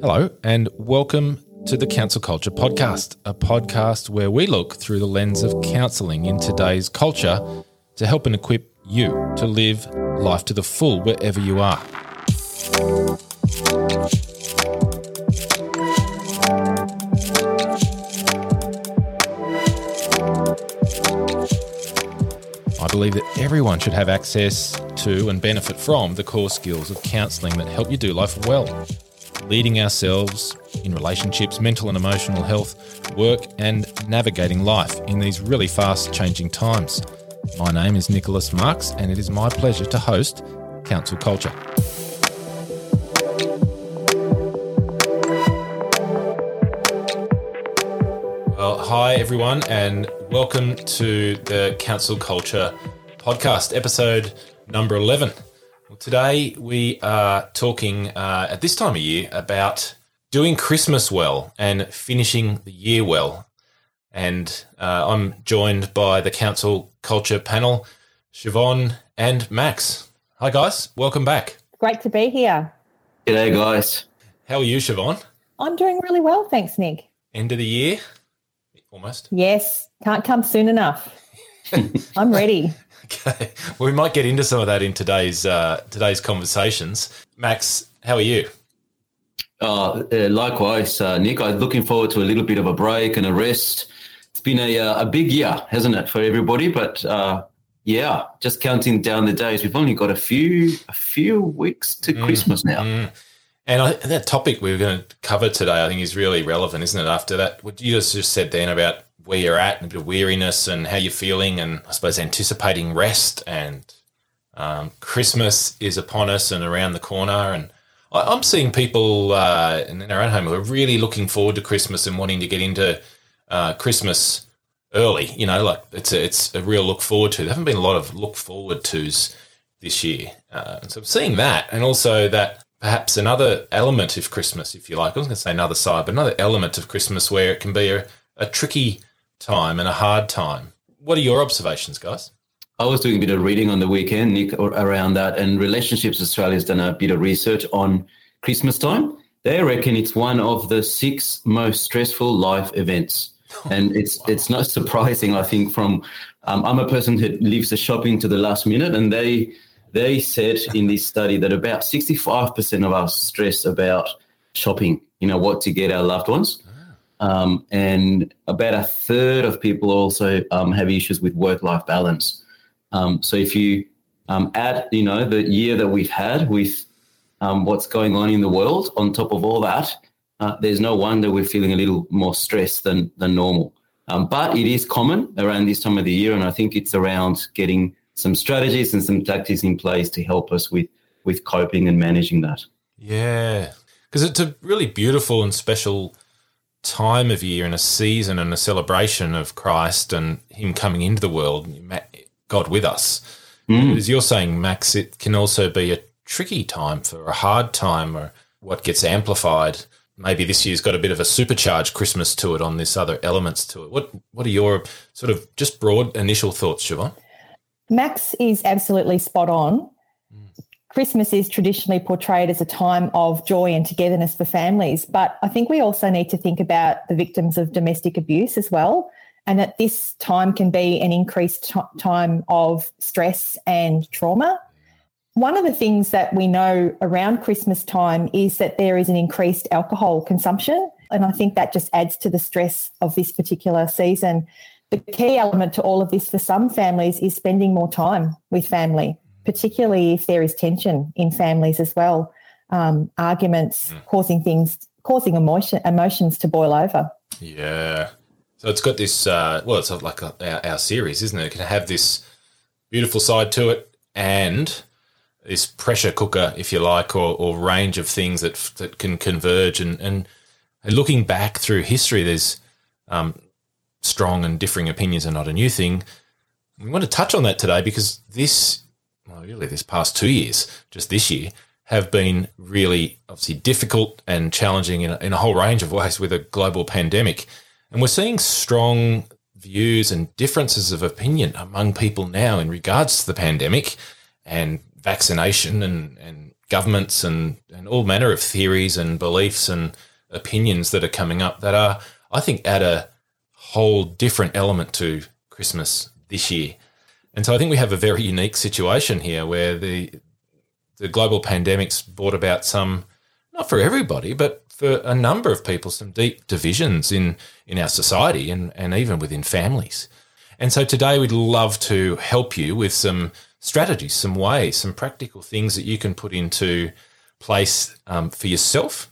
Hello and welcome to the Counsel Culture podcast, a podcast where we look through the lens of counselling in today's culture to help and equip you to live life to the full wherever you are. I believe that everyone should have access to and benefit from the core skills of counselling that help you do life well. Leading ourselves in relationships, mental and emotional health, work and navigating life in these really fast-changing times. My name is Nicholas Marks and it is my pleasure to host Counsel Culture. Well, hi everyone and welcome to the Counsel Culture podcast, episode number 11. Well, today we are talking at this time of year about doing Christmas well and finishing the year well. And I'm joined by the Counsel Culture panel, Siobhan and Max. Hi, guys. Welcome back. Great to be here. G'day, guys. How are you, Siobhan? I'm doing really well, thanks, Nick. End of the year? Almost. Yes. Can't come soon enough. I'm ready. Okay, well, we might get into some of that in today's conversations. Max, how are you? Likewise, Nick. I'm looking forward to a little bit of a break and a rest. It's been a big year, hasn't it, for everybody? But yeah, just counting down the days. We've only got a few weeks to Christmas now. And that topic we're going to cover today, I think, is really relevant, isn't it? After that, what you just said, Dan, about where you're at and a bit of weariness and how you're feeling and I suppose anticipating rest and Christmas is upon us and around the corner. And I'm seeing people in our own home who are really looking forward to Christmas and wanting to get into Christmas early. You know, like it's a real look forward to. There haven't been a lot of look forward tos this year. So I'm seeing that and also that perhaps another element of Christmas, if you like. I was going to say another side, but another element of Christmas where it can be a tricky time and a hard time. What are your observations, guys? I was doing a bit of reading on the weekend, Nick, around that, and Relationships Australia has done a bit of research on Christmas time. They reckon it's one of the 6 most stressful life events, and it's not surprising, I think, from I'm a person who leaves the shopping to the last minute, and they said in this study that about 65% of us stress about shopping, you know, what to get our loved ones. And about a third of people also have issues with work-life balance. So if you add, you know, the year that we've had with what's going on in the world on top of all that, there's no wonder we're feeling a little more stressed than normal. But it is common around this time of the year, and I think it's around getting some strategies and some tactics in place to help us with coping and managing that. Yeah, because it's a really beautiful and special time of year and a season and a celebration of Christ and him coming into the world, God with us. As you're saying, Max, it can also be a tricky time for a hard time or what gets amplified. Maybe this year's got a bit of a supercharged Christmas to it on this other elements to it. What are your sort of just broad initial thoughts, Siobhan? Max is absolutely spot on. Christmas is traditionally portrayed as a time of joy and togetherness for families, but I think we also need to think about the victims of domestic abuse as well, and that this time can be an increased time of stress and trauma. One of the things that we know around Christmas time is that there is an increased alcohol consumption, and I think that just adds to the stress of this particular season. The key element to all of this for some families is spending more time with family, particularly if there is tension in families as well, arguments causing emotions to boil over. Yeah. So it's got this, it's like our series, isn't it? It can have this beautiful side to it and this pressure cooker, if you like, or range of things that can converge. And looking back through history, there's strong and differing opinions are not a new thing. We want to touch on that today because this past 2 years, just this year, have been really obviously difficult and challenging in a whole range of ways with a global pandemic. And we're seeing strong views and differences of opinion among people now in regards to the pandemic and vaccination and governments and all manner of theories and beliefs and opinions that are coming up that are, I think, add a whole different element to Christmas this year. And so I think we have a very unique situation here where the global pandemic's brought about some, not for everybody, but for a number of people, some deep divisions in our society and even within families. And so today we'd love to help you with some strategies, some ways, some practical things that you can put into place for yourself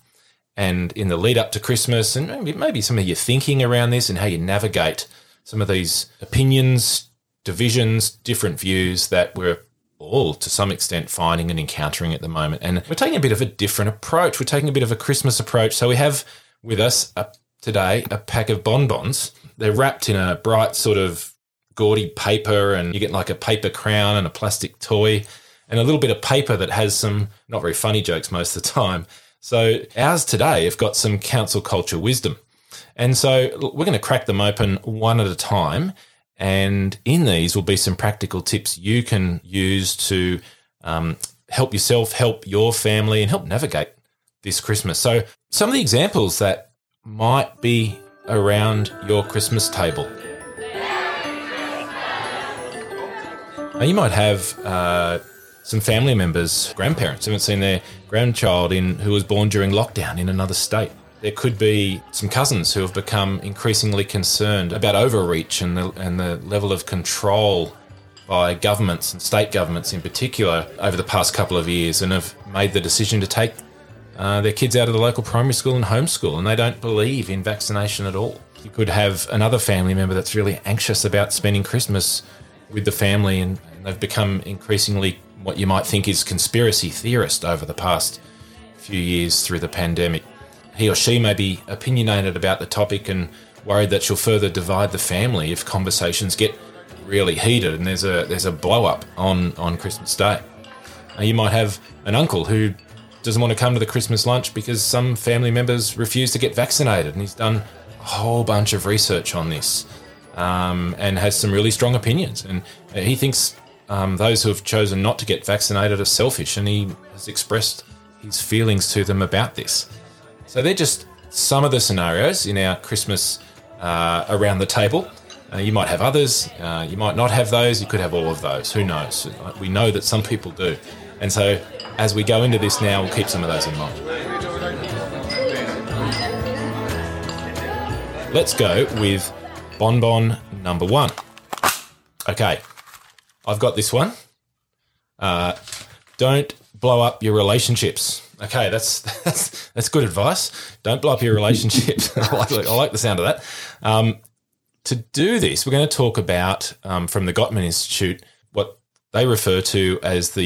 and in the lead up to Christmas, and maybe some of your thinking around this and how you navigate some of these opinions, divisions, different views that we're all to some extent finding and encountering at the moment. And we're taking a bit of a different approach. We're taking a bit of a Christmas approach. So we have with us today a pack of bonbons. They're wrapped in a bright sort of gaudy paper, and you get like a paper crown and a plastic toy and a little bit of paper that has some not very funny jokes most of the time. So ours today have got some council culture wisdom. And so we're going to crack them open one at a time. And in these will be some practical tips you can use to help yourself, help your family, and help navigate this Christmas. So some of the examples that might be around your Christmas table. Now, you might have some family members, grandparents, haven't seen their grandchild who was born during lockdown in another state. There could be some cousins who have become increasingly concerned about overreach and the level of control by governments and state governments in particular over the past couple of years, and have made the decision to take their kids out of the local primary school and homeschool, and they don't believe in vaccination at all. You could have another family member that's really anxious about spending Christmas with the family, and they've become increasingly what you might think is conspiracy theorist over the past few years through the pandemic. He or she may be opinionated about the topic and worried that she'll further divide the family if conversations get really heated and there's a blow-up on Christmas Day. Now, you might have an uncle who doesn't want to come to the Christmas lunch because some family members refuse to get vaccinated, and he's done a whole bunch of research on this and has some really strong opinions. And he thinks those who have chosen not to get vaccinated are selfish, and he has expressed his feelings to them about this. So they're just some of the scenarios in our Christmas around the table. You might have others. You might not have those. You could have all of those. Who knows? We know that some people do. And so as we go into this now, we'll keep some of those in mind. Let's go with bonbon number one. Okay, I've got this one. Don't blow up your relationships. Okay, that's good advice. Don't blow up your relationships. I like the sound of that. To do this, we're going to talk about, from the Gottman Institute, what they refer to as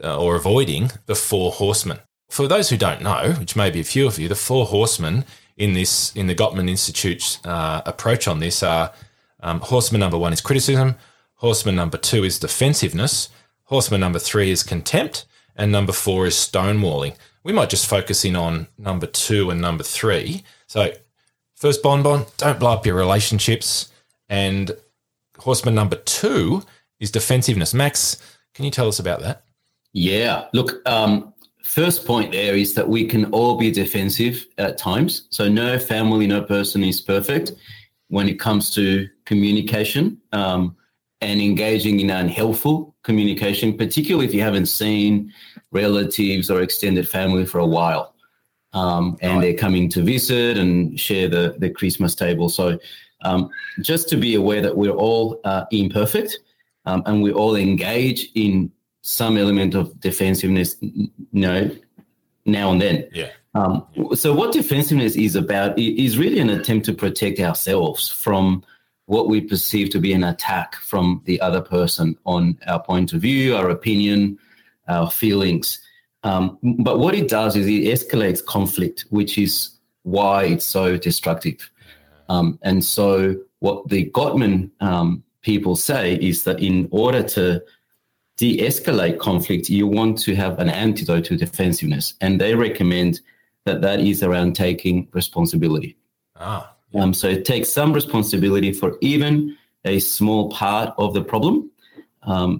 avoiding the four horsemen. For those who don't know, which may be a few of you, the four horsemen in the Gottman Institute's approach on this are horseman number one is criticism, horseman number two is defensiveness, horseman number three is contempt, and number four is stonewalling. We might just focus in on number two and number three. So first bonbon, don't blow up your relationships. And horseman number two is defensiveness. Max, can you tell us about that? Yeah. Look, first point there is that we can all be defensive at times. So no family, no person is perfect when it comes to communication and engaging in unhelpful communication, particularly if you haven't seen relatives or extended family for a while and they're coming to visit and share the Christmas table. So just to be aware that we're all imperfect and we all engage in some element of defensiveness now and then. Yeah. So what defensiveness is about is really an attempt to protect ourselves from what we perceive to be an attack from the other person on our point of view, our opinion, our feelings. But what it does is it escalates conflict, which is why it's so destructive. And so what the Gottman people say is that in order to de-escalate conflict, you want to have an antidote to defensiveness. And they recommend that is around taking responsibility. So it takes some responsibility for even a small part of the problem.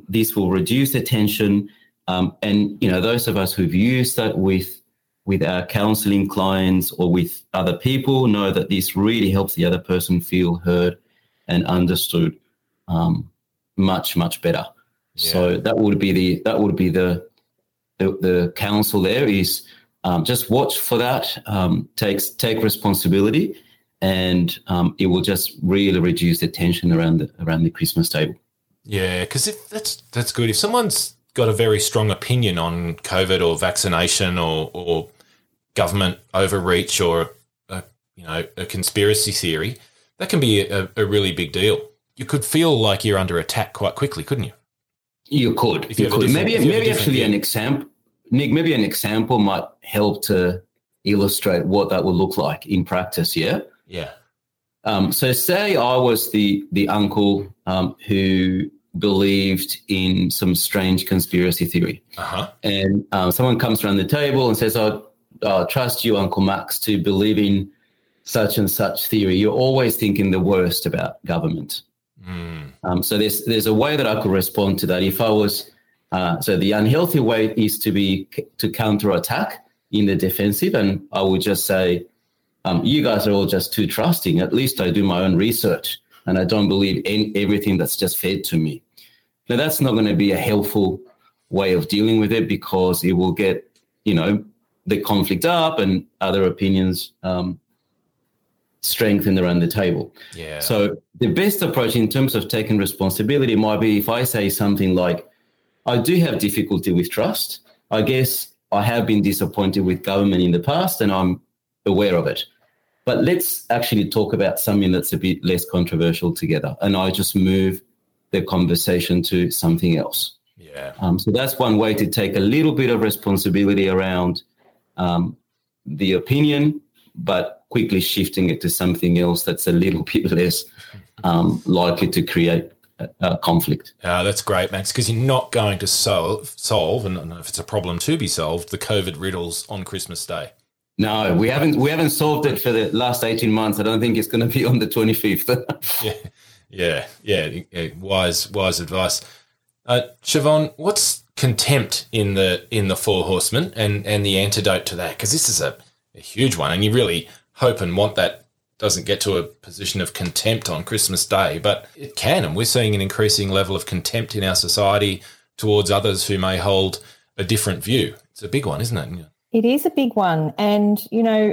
This will reduce the tension And, you know, those of us who've used that with our counselling clients or with other people know that this really helps the other person feel heard and understood much, much better. Yeah. So that would be the counsel there is just watch for that, take responsibility, and it will just really reduce the tension around the Christmas table. Yeah, because that's good. If someone's got a very strong opinion on COVID or vaccination or government overreach or a conspiracy theory, that can be a really big deal. You could feel like you're under attack quite quickly, couldn't you? You could. If you could. Maybe actually an example, Nick. Maybe an example might help to illustrate what that would look like in practice. Yeah. Yeah. So say I was the uncle who believed in some strange conspiracy theory, and someone comes around the table and says, "I trust you, Uncle Max, to believe in such and such theory. You're always thinking the worst about government." Mm. So there's a way that I could respond to that. If I was so the unhealthy way is to counterattack in the defensive, and I would just say, "You guys are all just too trusting. At least I do my own research, and I don't believe in everything that's just fed to me." Now that's not going to be a helpful way of dealing with it because it will get the conflict up and other opinions strengthened around the table. Yeah. So the best approach in terms of taking responsibility might be if I say something like, "I do have difficulty with trust. I guess I have been disappointed with government in the past and I'm aware of it. But let's actually talk about something that's a bit less controversial together." And I just move the conversation to something else. Yeah. So that's one way to take a little bit of responsibility around the opinion, but quickly shifting it to something else that's a little bit less likely to create a conflict. That's great, Max, because you're not going to solve, and I don't know if it's a problem to be solved, the COVID riddles on Christmas Day. No, we haven't solved it for the last 18 months. I don't think it's going to be on the 25th. Yeah. Wise advice. Siobhan, what's contempt in the Four Horsemen and the antidote to that? Because this is a huge one, and you really hope and want that doesn't get to a position of contempt on Christmas Day, but it can, and we're seeing an increasing level of contempt in our society towards others who may hold a different view. It's a big one, isn't it? It is a big one, and,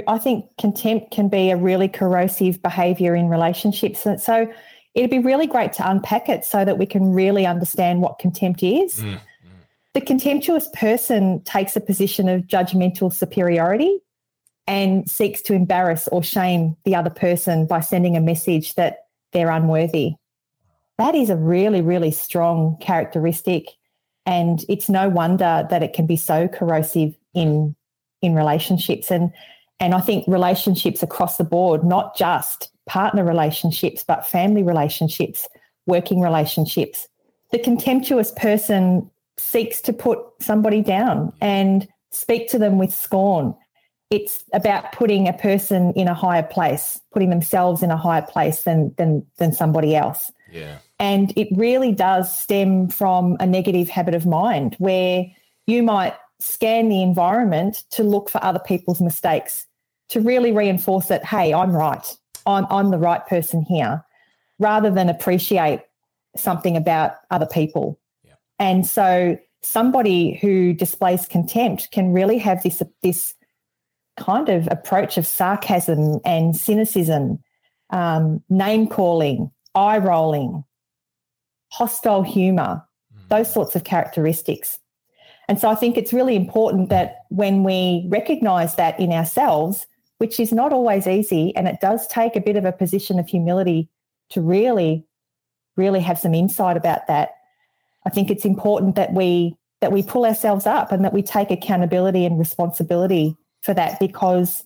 I think contempt can be a really corrosive behaviour in relationships, and so it'd be really great to unpack it so that we can really understand what contempt is. Mm. The contemptuous person takes a position of judgmental superiority and seeks to embarrass or shame the other person by sending a message that they're unworthy. That is a really, really strong characteristic, and it's no wonder that it can be so corrosive in relationships. And I think relationships across the board, not just partner relationships but family relationships, working relationships. The contemptuous person seeks to put somebody down and speak to them with scorn. It's about putting a person in a higher place, putting themselves in a higher place than somebody else. Yeah. And it really does stem from a negative habit of mind where you might scan the environment to look for other people's mistakes, to really reinforce that, hey, I'm right, I'm the right person here, rather than appreciate something about other people. Yeah. And so somebody who displays contempt can really have this kind of approach of sarcasm and cynicism, name-calling, eye-rolling, hostile humour, those sorts of characteristics. And so I think it's really important that when we recognise that in ourselves, which is not always easy, and it does take a bit of a position of humility to really, really have some insight about that, I think it's important that we pull ourselves up and that we take accountability and responsibility for that, because,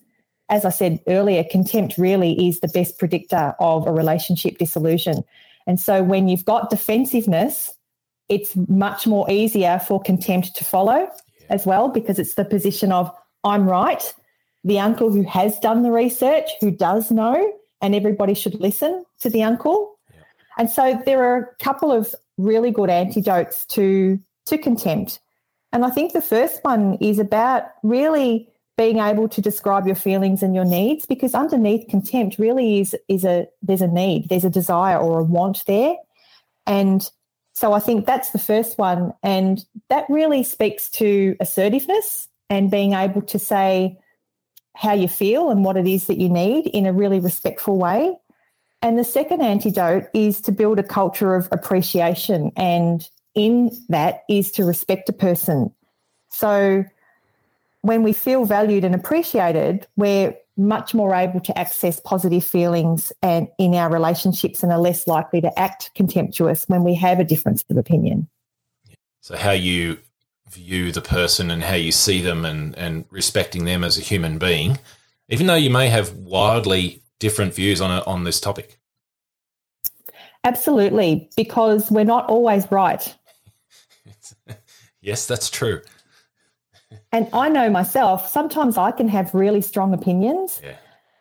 as I said earlier, contempt really is the best predictor of a relationship dissolution. And so when you've got defensiveness, it's much more easier for contempt to follow as well, because it's the position of I'm right, the uncle who has done the research, who does know, and everybody should listen to the uncle. Yeah. And so there are a couple of really good antidotes to contempt. And I think the first one is about really being able to describe your feelings and your needs, because underneath contempt really is a need, there's a desire or a want there. And so I think that's the first one. And that really speaks to assertiveness and being able to say how you feel and what it is that you need in a really respectful way. And the second antidote is to build a culture of appreciation, and in that is to respect a person. So when we feel valued and appreciated, we're much more able to access positive feelings and in our relationships, and are less likely to act contemptuous when we have a difference of opinion. So how you view the person and how you see them, and respecting them as a human being, even though you may have wildly different views on this topic. Absolutely, because we're not always right. Yes, that's true. And I know myself, sometimes I can have really strong opinions. Yeah.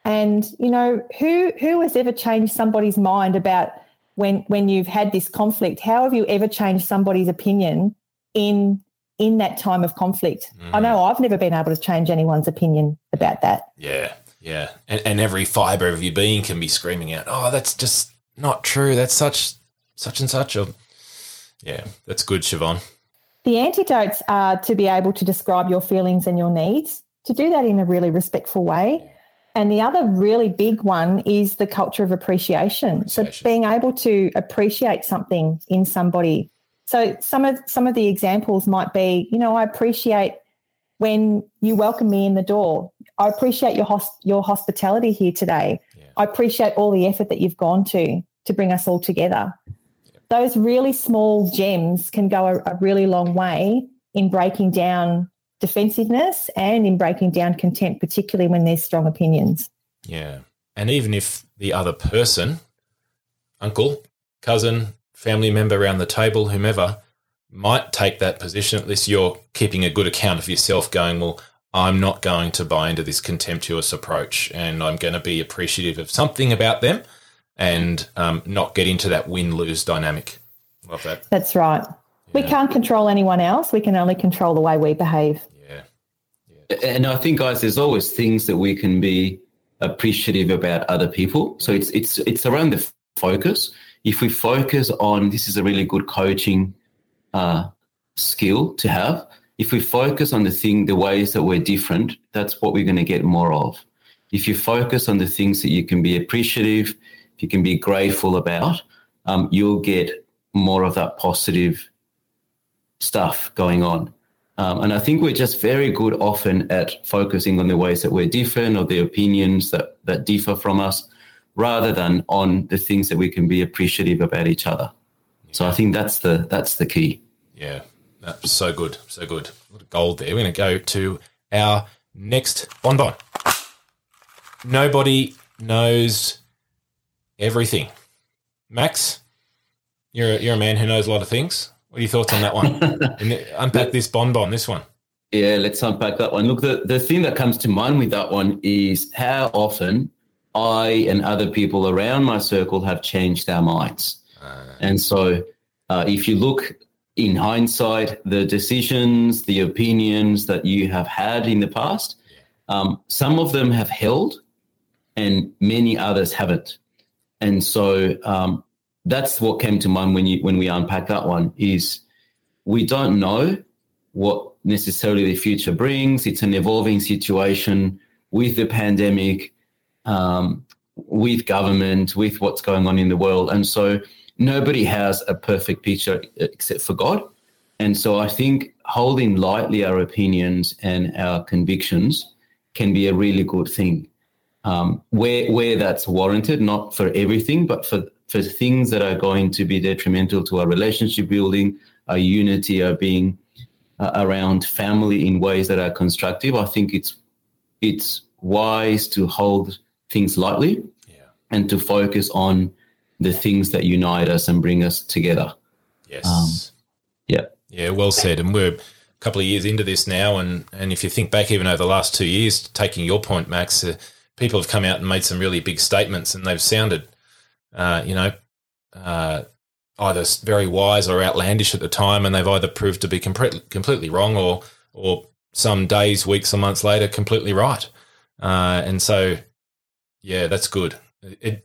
And, you know, who has ever changed somebody's mind about when you've had this conflict? How have you ever changed somebody's opinion in that time of conflict? Mm. I know I've never been able to change anyone's opinion about that. Yeah, yeah. And every fibre of your being can be screaming out, oh, that's just not true. That's such and such. Or, yeah, that's good, Siobhan. The antidotes are to be able to describe your feelings and your needs, to do that in a really respectful way. And the other really big one is the culture of appreciation. So being able to appreciate something in somebody. So some of the examples might be, you know, I appreciate when you welcome me in the door. I appreciate your hospitality here today. Yeah. I appreciate all the effort that you've gone to bring us all together. Those really small gems can go a really long way in breaking down defensiveness and in breaking down contempt, particularly when there's strong opinions. Yeah. And even if the other person, uncle, cousin, family member around the table, whomever, might take that position, at least you're keeping a good account of yourself going, well, I'm not going to buy into this contemptuous approach, and I'm going to be appreciative of something about them, and not get into that win-lose dynamic. Love that. That's right. Yeah. We can't control anyone else. We can only control the way we behave. Yeah. Yeah. And I think, guys, there's always things that we can be appreciative about other people. So it's around the focus. If we focus on, this is a really good coaching skill to have. If we focus on the ways that we're different, that's what we're going to get more of. If you focus on the things that you can be appreciative, if you can be grateful about, you'll get more of that positive stuff going on. And I think we're just very good often at focusing on the ways that we're different or the opinions that differ from us, rather than on the things that we can be appreciative about each other. Yeah. So I think that's the key. Yeah, that's so good, so good. A lot of gold there. We're going to go to our next bonbon. Nobody knows everything. Max, you're a man who knows a lot of things. What are your thoughts on that one? Unpack this bonbon, this one. Yeah, let's unpack that one. Look, the thing that comes to mind with that one is how often I and other people around my circle have changed our minds. And so if you look in hindsight, the decisions, the opinions that you have had in the past, some of them have held and many others haven't. And so that's what came to mind when we unpack that one, is we don't know what necessarily the future brings. It's an evolving situation with the pandemic, with government, with what's going on in the world. And so nobody has a perfect picture except for God. And so I think holding lightly our opinions and our convictions can be a really good thing. Where that's warranted, not for everything, but for things that are going to be detrimental to our relationship building, our unity, our being around family in ways that are constructive. I think it's wise to hold things lightly, and to focus on the things that unite us and bring us together. Yes. Yeah, well said. And we're a couple of years into this now, and if you think back even over the last 2 years, taking your point, Max, people have come out and made some really big statements, and they've sounded, either very wise or outlandish at the time, and they've either proved to be completely wrong or some days, weeks or months later completely right. And so, yeah, that's good.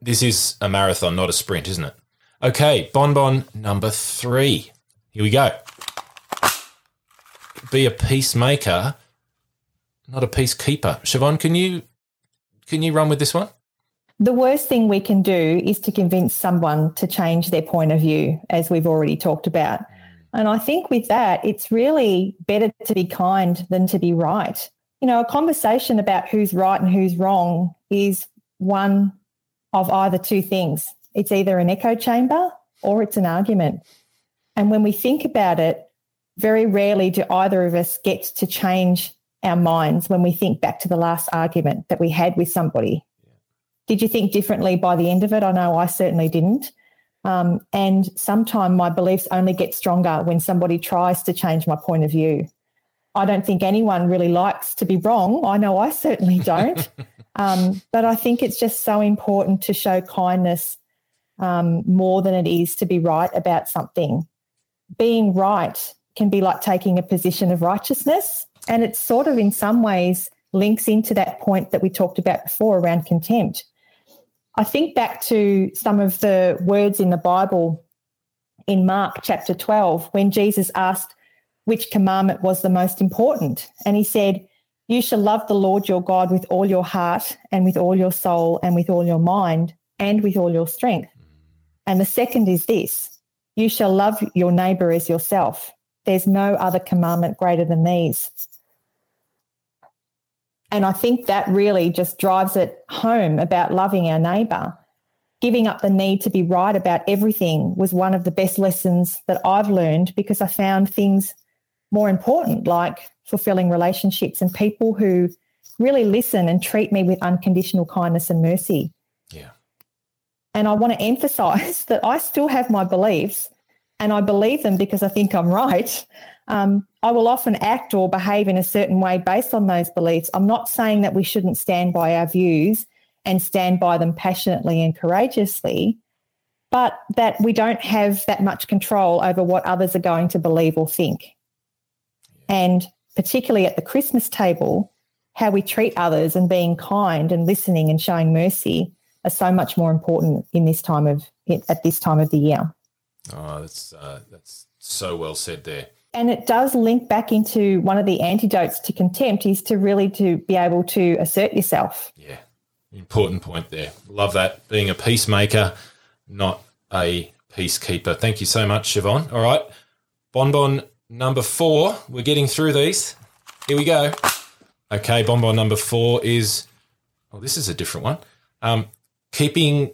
This is a marathon, not a sprint, isn't it? Okay, bonbon number 3. Here we go. Be a peacemaker, not a peacekeeper. Siobhan, can you run with this one? The worst thing we can do is to convince someone to change their point of view, as we've already talked about. And I think with that, it's really better to be kind than to be right. You know, a conversation about who's right and who's wrong is one of either two things. It's either an echo chamber or it's an argument. And when we think about it, very rarely do either of us get to change our minds when we think back to the last argument that we had with somebody. Did you think differently by the end of it? I know I certainly didn't. And sometimes my beliefs only get stronger when somebody tries to change my point of view. I don't think anyone really likes to be wrong. I know I certainly don't. But I think it's just so important to show kindness more than it is to be right about something. Being right can be like taking a position of righteousness, and it's sort of in some ways links into that point that we talked about before around contempt. I think back to some of the words in the Bible in Mark chapter 12 when Jesus asked which commandment was the most important. And he said, "You shall love the Lord your God with all your heart and with all your soul and with all your mind and with all your strength. And the second is this, you shall love your neighbour as yourself. There's no other commandment greater than these." And I think that really just drives it home about loving our neighbour. Giving up the need to be right about everything was one of the best lessons that I've learned, because I found things more important, like fulfilling relationships and people who really listen and treat me with unconditional kindness and mercy. Yeah. And I want to emphasise that I still have my beliefs, and I believe them because I think I'm right. I will often act or behave in a certain way based on those beliefs. I'm not saying that we shouldn't stand by our views and stand by them passionately and courageously, but that we don't have that much control over what others are going to believe or think. And particularly at the Christmas table, how we treat others and being kind and listening and showing mercy are so much more important at this time of the year. Oh, that's so well said there. And it does link back into one of the antidotes to contempt is to be able to assert yourself. Yeah, important point there. Love that. Being a peacemaker, not a peacekeeper. Thank you so much, Siobhan. All right, bonbon number 4. We're getting through these. Here we go. Okay, bonbon number 4 is, well, this is a different one. Keeping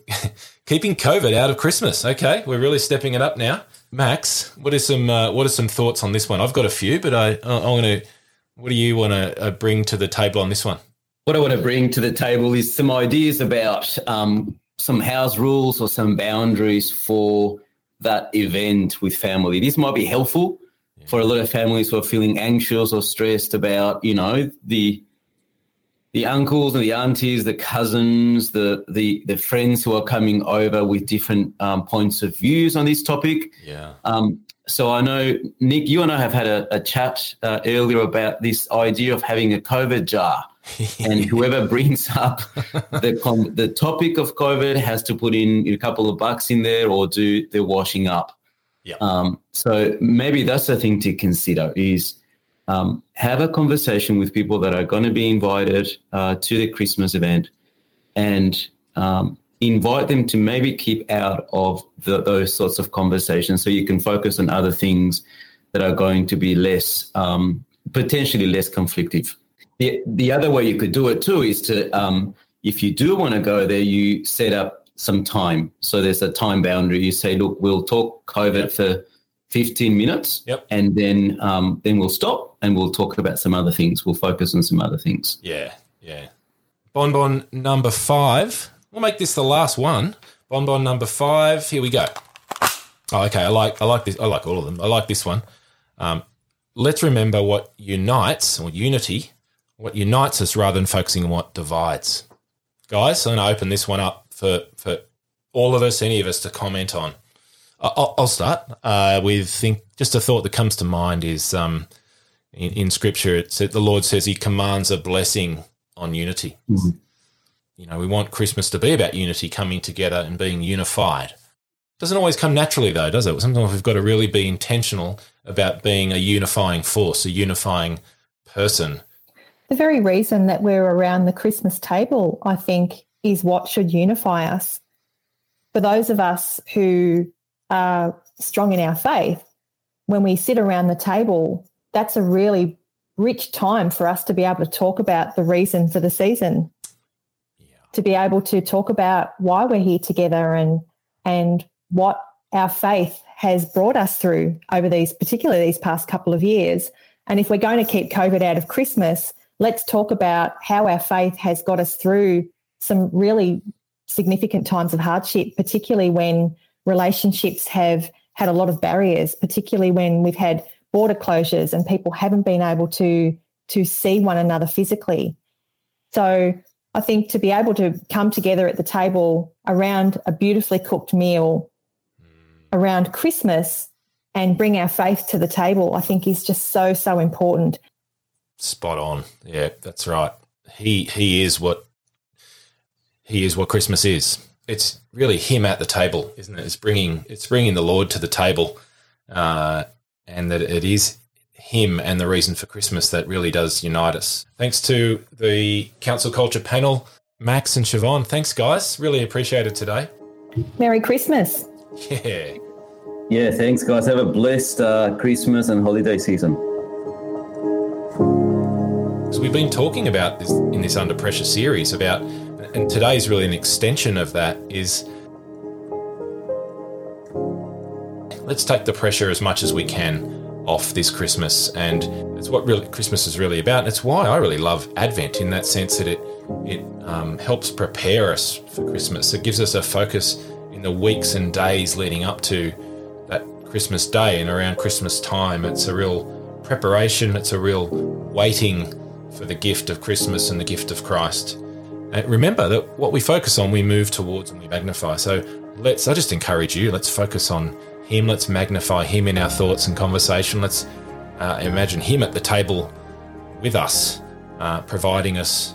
COVID out of Christmas. Okay, we're really stepping it up now. Max, what are some thoughts on this one? I've got a few, but what do you want to bring to the table on this one? What I want to bring to the table is some ideas about some house rules or some boundaries for that event with family. This might be helpful for a lot of families who are feeling anxious or stressed about, you know, the uncles and the aunties, the cousins, the friends who are coming over with different points of views on this topic. Yeah. So I know, Nick, you and I have had a chat earlier about this idea of having a COVID jar, and whoever brings up the topic of COVID has to put in a couple of bucks in there or do the washing up. Yeah. So maybe that's the thing to consider is, have a conversation with people that are going to be invited to the Christmas event, and invite them to maybe keep out of those sorts of conversations so you can focus on other things that are going to be less, potentially less conflictive. The other way you could do it too is to, if you do want to go there, you set up some time. So there's a time boundary. You say, look, we'll talk COVID for 15 minutes, and then we'll stop and we'll talk about some other things. We'll focus on some other things. Yeah, yeah. Bonbon number 5. We'll make this the last one. Bonbon number 5. Here we go. Oh, okay. I like this. I like all of them. I like this one. Let's remember what unites us rather than focusing on what divides. Guys, I'm going to open this one up for all of us, any of us to comment on. I'll start with a thought that comes to mind is in Scripture, the Lord says he commands a blessing on unity. Mm-hmm. You know, we want Christmas to be about unity, coming together and being unified. Doesn't always come naturally though, does it? Sometimes we've got to really be intentional about being a unifying force, a unifying person. The very reason that we're around the Christmas table, I think, is what should unify us. For those of us who are strong in our faith, when we sit around the table, that's a really rich time for us to be able to talk about the reason for the season, to be able to talk about why we're here together and what our faith has brought us through over particularly these past couple of years. And if we're going to keep COVID out of Christmas, let's talk about how our faith has got us through some really significant times of hardship, particularly when relationships have had a lot of barriers, particularly when we've had border closures and people haven't been able to see one another physically. So I think to be able to come together at the table around a beautifully cooked meal around Christmas and bring our faith to the table, I think is just so, so important. Spot on. Yeah, that's right. He is what Christmas is. It's really him at the table, isn't it? It's bringing the Lord to the table, and that it is him and the reason for Christmas that really does unite us. Thanks to the Counsel Culture panel, Max and Siobhan. Thanks, guys. Really appreciate it today. Merry Christmas. Yeah. Yeah, thanks, guys. Have a blessed Christmas and holiday season. So we've been talking about this in this Under Pressure series about, and today's really an extension of that, is let's take the pressure as much as we can off this Christmas, and it's what really Christmas is really about. And it's why I really love Advent in that sense that it helps prepare us for Christmas. It gives us a focus in the weeks and days leading up to that Christmas day and around Christmas time. It's a real preparation. It's a real waiting for the gift of Christmas and the gift of Christ. And remember that what we focus on, we move towards and we magnify. So I just encourage you, let's focus on him. Let's magnify him in our thoughts and conversation. Let's imagine him at the table with us, providing us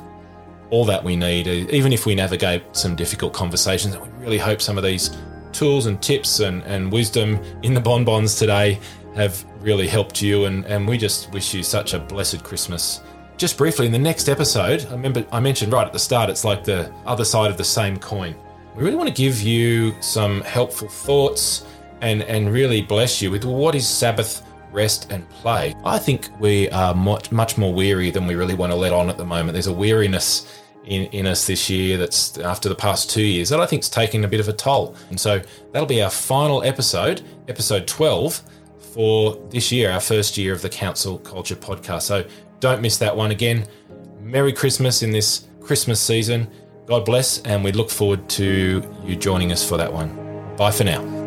all that we need, even if we navigate some difficult conversations. And we really hope some of these tools and tips and wisdom in the bonbons today have really helped you. And we just wish you such a blessed Christmas. Just briefly, in the next episode, I mentioned right at the start, it's like the other side of the same coin. We really want to give you some helpful thoughts and really bless you with what is Sabbath, rest and play. I think we are much more weary than we really want to let on at the moment. There's a weariness in us this year that's after the past 2 years that I think is taking a bit of a toll. And so that'll be our final episode, episode 12, for this year, our first year of the Counsel Culture podcast. So don't miss that one again. Merry Christmas in this Christmas season. God bless, and we look forward to you joining us for that one. Bye for now.